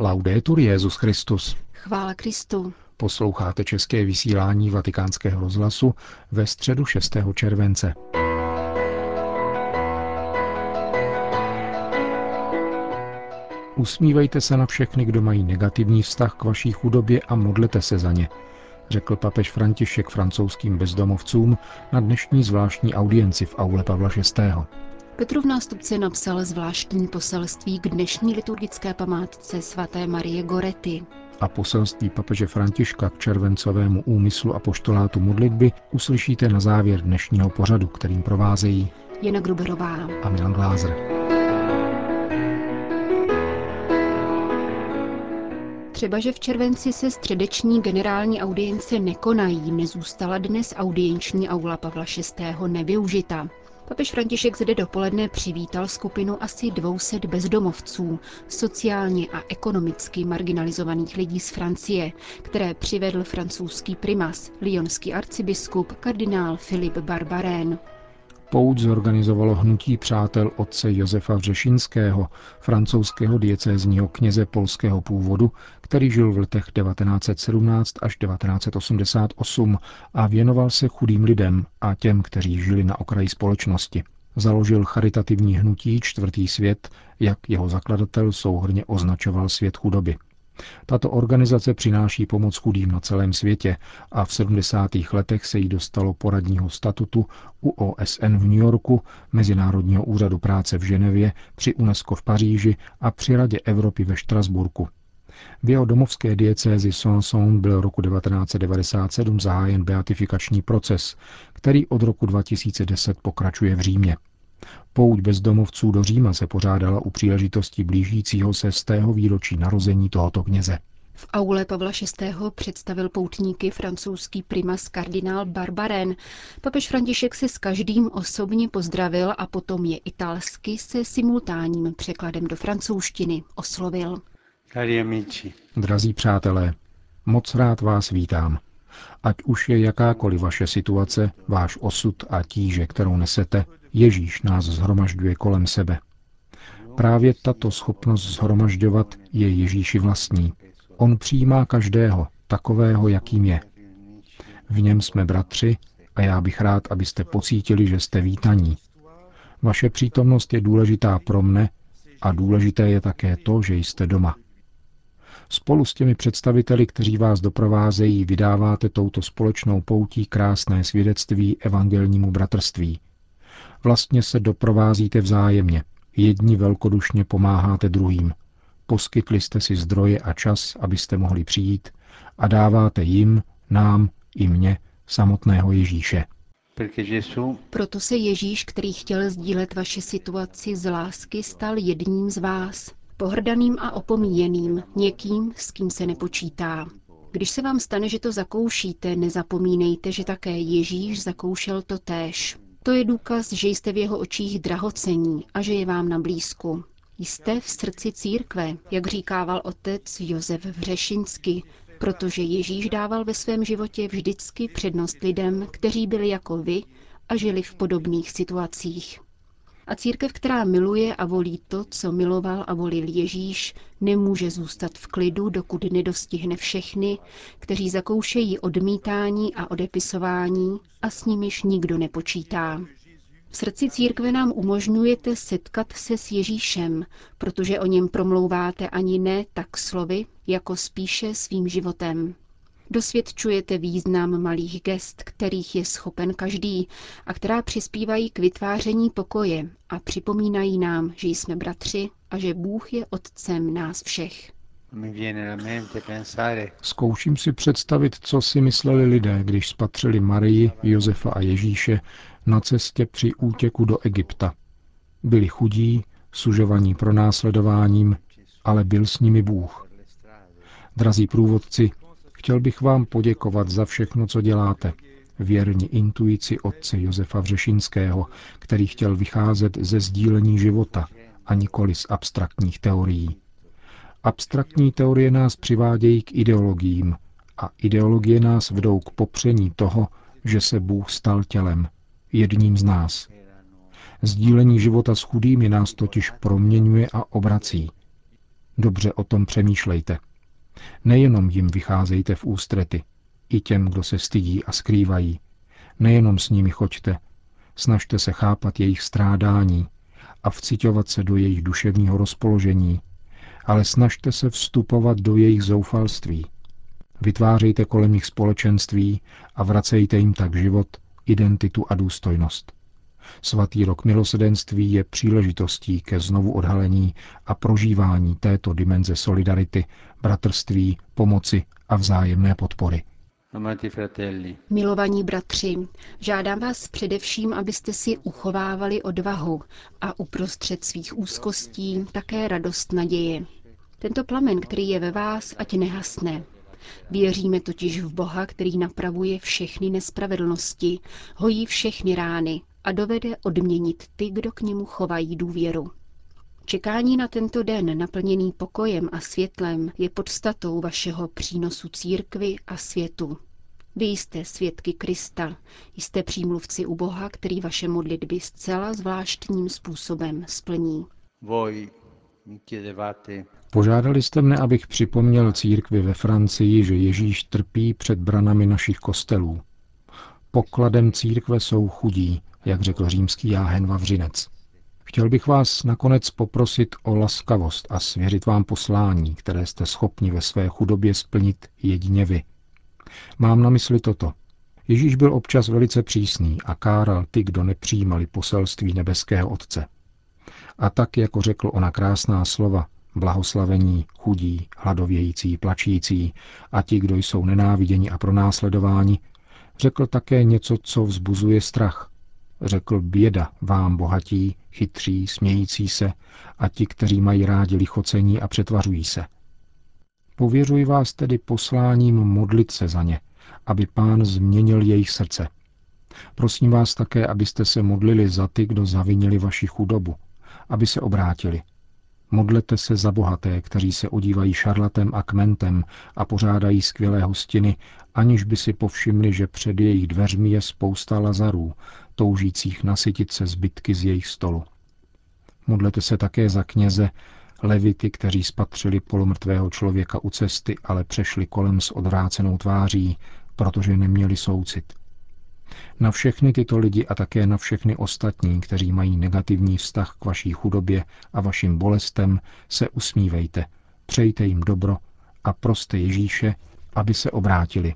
Laudetur Jesus Christus. Chvála Kristu. Posloucháte české vysílání Vatikánského rozhlasu ve středu 6. července. Usmívejte se na všechny, kdo mají negativní vztah k vaší chudobě a modlete se za ně, řekl papež František francouzským bezdomovcům na dnešní zvláštní audienci v aule Pavla VI. Petrův nástupce napsal zvláštní poselství k dnešní liturgické památce svaté Marie Goretti. A poselství papeže Františka k červencovému úmyslu apoštolátu modlitby uslyšíte na závěr dnešního pořadu, kterým provázejí Jana Gruberová a Milan Glázer. Třebaže v červenci se středeční generální audience nekonají, nezůstala dnes audienční aula Pavla VI. Nevyužita. Papež František zde dopoledne přivítal skupinu asi 200 bezdomovců, sociálně a ekonomicky marginalizovaných lidí z Francie, které přivedl francouzský primas, lyonský arcibiskup kardinál Philippe Barbarén. Pout zorganizovalo hnutí přátel otce Josefa Vřešinského, francouzského diecézního kněze polského původu, který žil v letech 1917 až 1988 a věnoval se chudým lidem a těm, kteří žili na okraji společnosti. Založil charitativní hnutí Čtvrtý svět, jak jeho zakladatel souhrnně označoval svět chudoby. Tato organizace přináší pomoc chudým na celém světě a v 70. letech se jí dostalo poradního statutu u OSN v New Yorku, Mezinárodního úřadu práce v Ženevě, při UNESCO v Paříži a při Radě Evropy ve Štrasburku. V jeho domovské diecézi Sanson byl roku 1997 zahájen beatifikační proces, který od roku 2010 pokračuje v Římě. Pouť bezdomovců do Říma se pořádala u příležitosti blížícího se 100. výročí narození tohoto kněze. V aule Pavla VI. Představil poutníky francouzský primas kardinál Barbarén. Papež František se s každým osobně pozdravil a potom je italsky se simultánním překladem do francouzštiny oslovil. Drazí přátelé, moc rád vás vítám. Ať už je jakákoliv vaše situace, váš osud a tíže, kterou nesete, Ježíš nás shromažďuje kolem sebe. Právě tato schopnost shromažďovat je Ježíši vlastní. On přijímá každého, takového, jakým je. V něm jsme bratři a já bych rád, abyste pocítili, že jste vítaní. Vaše přítomnost je důležitá pro mne a důležité je také to, že jste doma. Spolu s těmi představiteli, kteří vás doprovázejí, vydáváte touto společnou poutí krásné svědectví evangelnímu bratrství. Vlastně se doprovázíte vzájemně. Jedni velkodušně pomáháte druhým. Poskytli jste si zdroje a čas, abyste mohli přijít, a dáváte jim, nám i mně samotného Ježíše. Proto se Ježíš, který chtěl sdílet vaši situaci z lásky, stal jedním z vás, pohrdaným a opomíjeným, někým, s kým se nepočítá. Když se vám stane, že to zakoušíte, nezapomínejte, že také Ježíš zakoušel to též. To je důkaz, že jste v jeho očích drahocení a že je vám na blízku. Jste v srdci církve, jak říkával otec Josef Vřešinský, protože Ježíš dával ve svém životě vždycky přednost lidem, kteří byli jako vy a žili v podobných situacích. A církev, která miluje a volí to, co miloval a volil Ježíš, nemůže zůstat v klidu, dokud nedostihne všechny, kteří zakoušejí odmítání a odepisování a s nimiž nikdo nepočítá. V srdci církve nám umožňujete setkat se s Ježíšem, protože o něm promlouváte ani ne tak slovy, jako spíše svým životem. Dosvědčujete význam malých gest, kterých je schopen každý a která přispívají k vytváření pokoje a připomínají nám, že jsme bratři a že Bůh je otcem nás všech. Zkouším si představit, co si mysleli lidé, když spatřili Marii, Josefa a Ježíše na cestě při útěku do Egypta. Byli chudí, sužovaní pronásledováním, ale byl s nimi Bůh. Drazí průvodci, chtěl bych vám poděkovat za všechno, co děláte, věrni intuici otce Josefa Vřešinského, který chtěl vycházet ze sdílení života a nikoli z abstraktních teorií. Abstraktní teorie nás přivádějí k ideologiím a ideologie nás vedou k popření toho, že se Bůh stal tělem, jedním z nás. Sdílení života s chudými nás totiž proměňuje a obrací. Dobře o tom přemýšlejte. Nejenom jim vycházejte v ústrety, i těm, kdo se stydí a skrývají. Nejenom s nimi choďte, snažte se chápat jejich strádání a vciťovat se do jejich duševního rozpoložení, ale snažte se vstupovat do jejich zoufalství. Vytvářejte kolem jich společenství a vracejte jim tak život, identitu a důstojnost. Svatý rok milosrdenství je příležitostí ke znovu odhalení a prožívání této dimenze solidarity, bratrství, pomoci a vzájemné podpory. Milovaní bratři, žádám vás především, abyste si uchovávali odvahu a uprostřed svých úzkostí také radost naděje. Tento plamen, který je ve vás, ať nehasne. Věříme totiž v Boha, který napravuje všechny nespravedlnosti, hojí všechny rány a dovede odměnit ty, kdo k němu chovají důvěru. Čekání na tento den, naplněný pokojem a světlem, je podstatou vašeho přínosu církvi a světu. Vy jste svědky Krista, jste přímluvci u Boha, který vaše modlitby zcela zvláštním způsobem splní. Požádali jste mne, abych připomněl církvi ve Francii, že Ježíš trpí před branami našich kostelů. Pokladem církve jsou chudí, jak řekl římský jáhen Vavřinec. Chtěl bych vás nakonec poprosit o laskavost a svěřit vám poslání, které jste schopni ve své chudobě splnit jedině vy. Mám na mysli toto. Ježíš byl občas velice přísný a káral ty, kdo nepřijímali poselství nebeského Otce. A tak, jako řekl ona krásná slova, blahoslavení, chudí, hladovějící, plačící a ti, kdo jsou nenáviděni a pronásledováni, řekl také něco, co vzbuzuje strach. Řekl: běda vám bohatí, chytří, smějící se a ti, kteří mají rádi lichocení a přetvařují se. Pověřuji vás tedy posláním modlit se za ně, aby Pán změnil jejich srdce. Prosím vás také, abyste se modlili za ty, kdo zavinili vaši chudobu, aby se obrátili. Modlete se za bohaté, kteří se odívají šarlatem a kmentem a pořádají skvělé hostiny, aniž by si povšimli, že před jejich dveřmi je spousta lazarů, toužících nasytit se zbytky z jejich stolu. Modlete se také za kněze, levity, kteří spatřili polomrtvého člověka u cesty, ale přešli kolem s odvrácenou tváří, protože neměli soucit. Na všechny tyto lidi a také na všechny ostatní, kteří mají negativní vztah k vaší chudobě a vašim bolestem, se usmívejte, přejte jim dobro a proste Ježíše, aby se obrátili.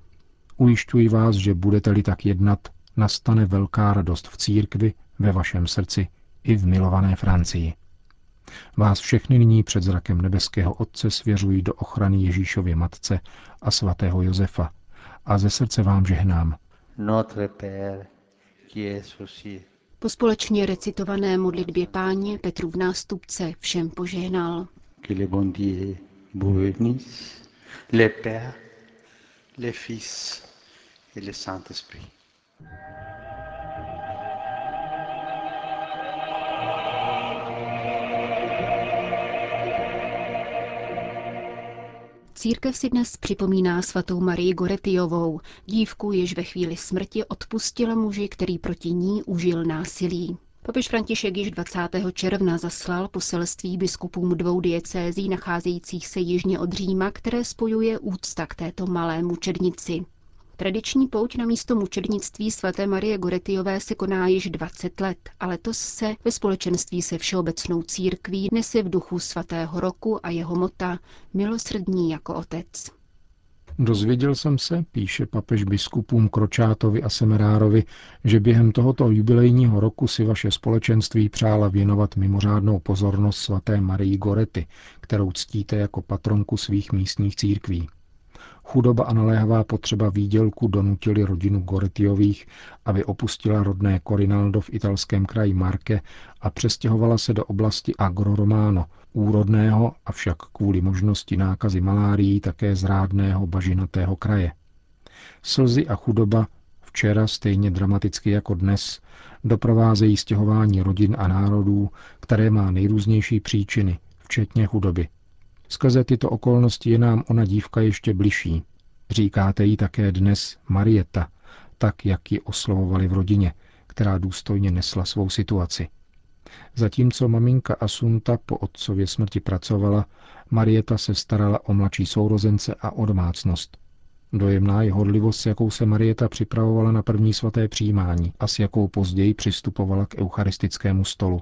Ujišťuji vás, že budete-li tak jednat, nastane velká radost v církvi, ve vašem srdci i v milované Francii. Vás všechny nyní před zrakem nebeského Otce svěřuji do ochrany Ježíšově Matce a svatého Josefa a ze srdce vám žehnám. Po společně recitované modlitbě Páně Petrův nástupce všem požehnal. Církev si dnes připomíná svatou Marii Goretijovou, dívku, jež ve chvíli smrti odpustila muži, který proti ní užil násilí. Papež František již 20. června zaslal poselství biskupům 2 diecézí nacházejících se jižně od Říma, které spojuje úcta k této malé mučednici. Tradiční pouť na místo mučednictví svaté Marie Goretijové se koná již 20 let a letos se ve společenství se Všeobecnou církví nese v duchu svatého roku a jeho mota milosrdní jako Otec. Dozvěděl jsem se, píše papež biskupům Kročátovi a Semerárovi, že během tohoto jubilejního roku si vaše společenství přála věnovat mimořádnou pozornost svaté Marii Gorety, kterou ctíte jako patronku svých místních církví. Chudoba a naléhavá potřeba výdělku donutily rodinu Goretijových, aby opustila rodné Corinaldo v italském kraji Marke a přestěhovala se do oblasti Agroromano, úrodného, avšak kvůli možnosti nákazy malárií také zrádného bažinatého kraje. Slzy a chudoba, včera stejně dramaticky jako dnes, doprovázejí stěhování rodin a národů, které má nejrůznější příčiny, včetně chudoby. Skrze tyto okolnosti je nám ona dívka ještě bližší. Říkáte jí také dnes Marieta, tak jak ji oslovovali v rodině, která důstojně nesla svou situaci. Zatímco maminka Asunta po otcově smrti pracovala, Marieta se starala o mladší sourozence a o domácnost. Dojemná je horlivost, s jakou se Marieta připravovala na první svaté přijímání a s jakou později přistupovala k eucharistickému stolu.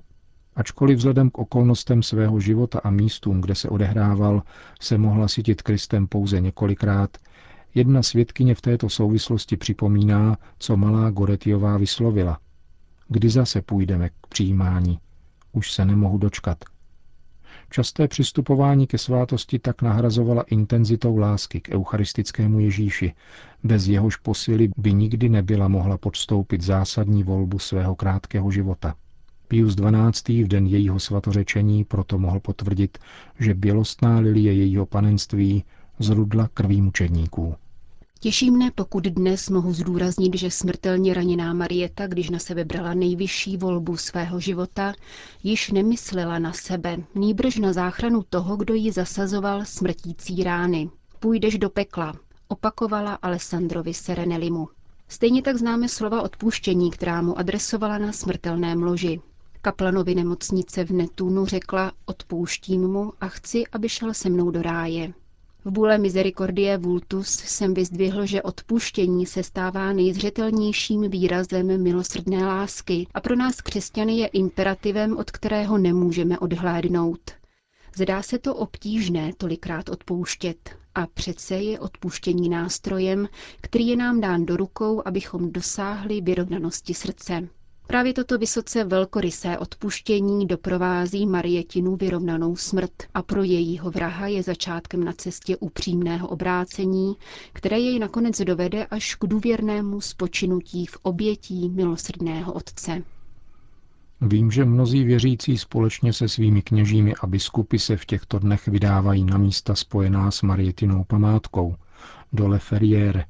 Ačkoliv vzhledem k okolnostem svého života a místům, kde se odehrával, se mohla sytit Kristem pouze několikrát, jedna svědkyně v této souvislosti připomíná, co malá Goretiová vyslovila. Kdy zase půjdeme k přijímání? Už se nemohu dočkat. Časté přistupování ke svátosti tak nahrazovala intenzitou lásky k eucharistickému Ježíši, bez jehož posily by nikdy nebyla mohla podstoupit zásadní volbu svého krátkého života. Pius XII. V den jejího svatořečení proto mohl potvrdit, že bělostná lilie jejího panenství zrudla krví mučedníků. Těší mne, pokud dnes mohu zdůraznit, že smrtelně raněná Marieta, když na sebe brala nejvyšší volbu svého života, již nemyslela na sebe, nýbrž na záchranu toho, kdo ji zasazoval smrtící rány. Půjdeš do pekla, opakovala Alessandrovi Serenelimu. Stejně tak známe slova odpuštění, která mu adresovala na smrtelném loži. Kaplanovi nemocnice v Netunu řekla: "Odpouštím mu a chci, aby šel se mnou do ráje." V bule Misericordiae Vultus jsem vyzdvihl, že odpuštění se stává nejzřetelnějším výrazem milosrdné lásky a pro nás křesťany je imperativem, od kterého nemůžeme odhlédnout. Zdá se to obtížné tolikrát odpouštět, a přece je odpuštění nástrojem, který je nám dán do rukou, abychom dosáhli vyrovnanosti srdce. Právě toto vysoce velkorysé odpuštění doprovází Marietinu vyrovnanou smrt a pro jejího vraha je začátkem na cestě upřímného obrácení, které jej nakonec dovede až k důvěrnému spočinutí v obětí milosrdného Otce. Vím, že mnozí věřící společně se svými kněžími a biskupy se v těchto dnech vydávají na místa spojená s Marietinou památkou, do Le Ferriere,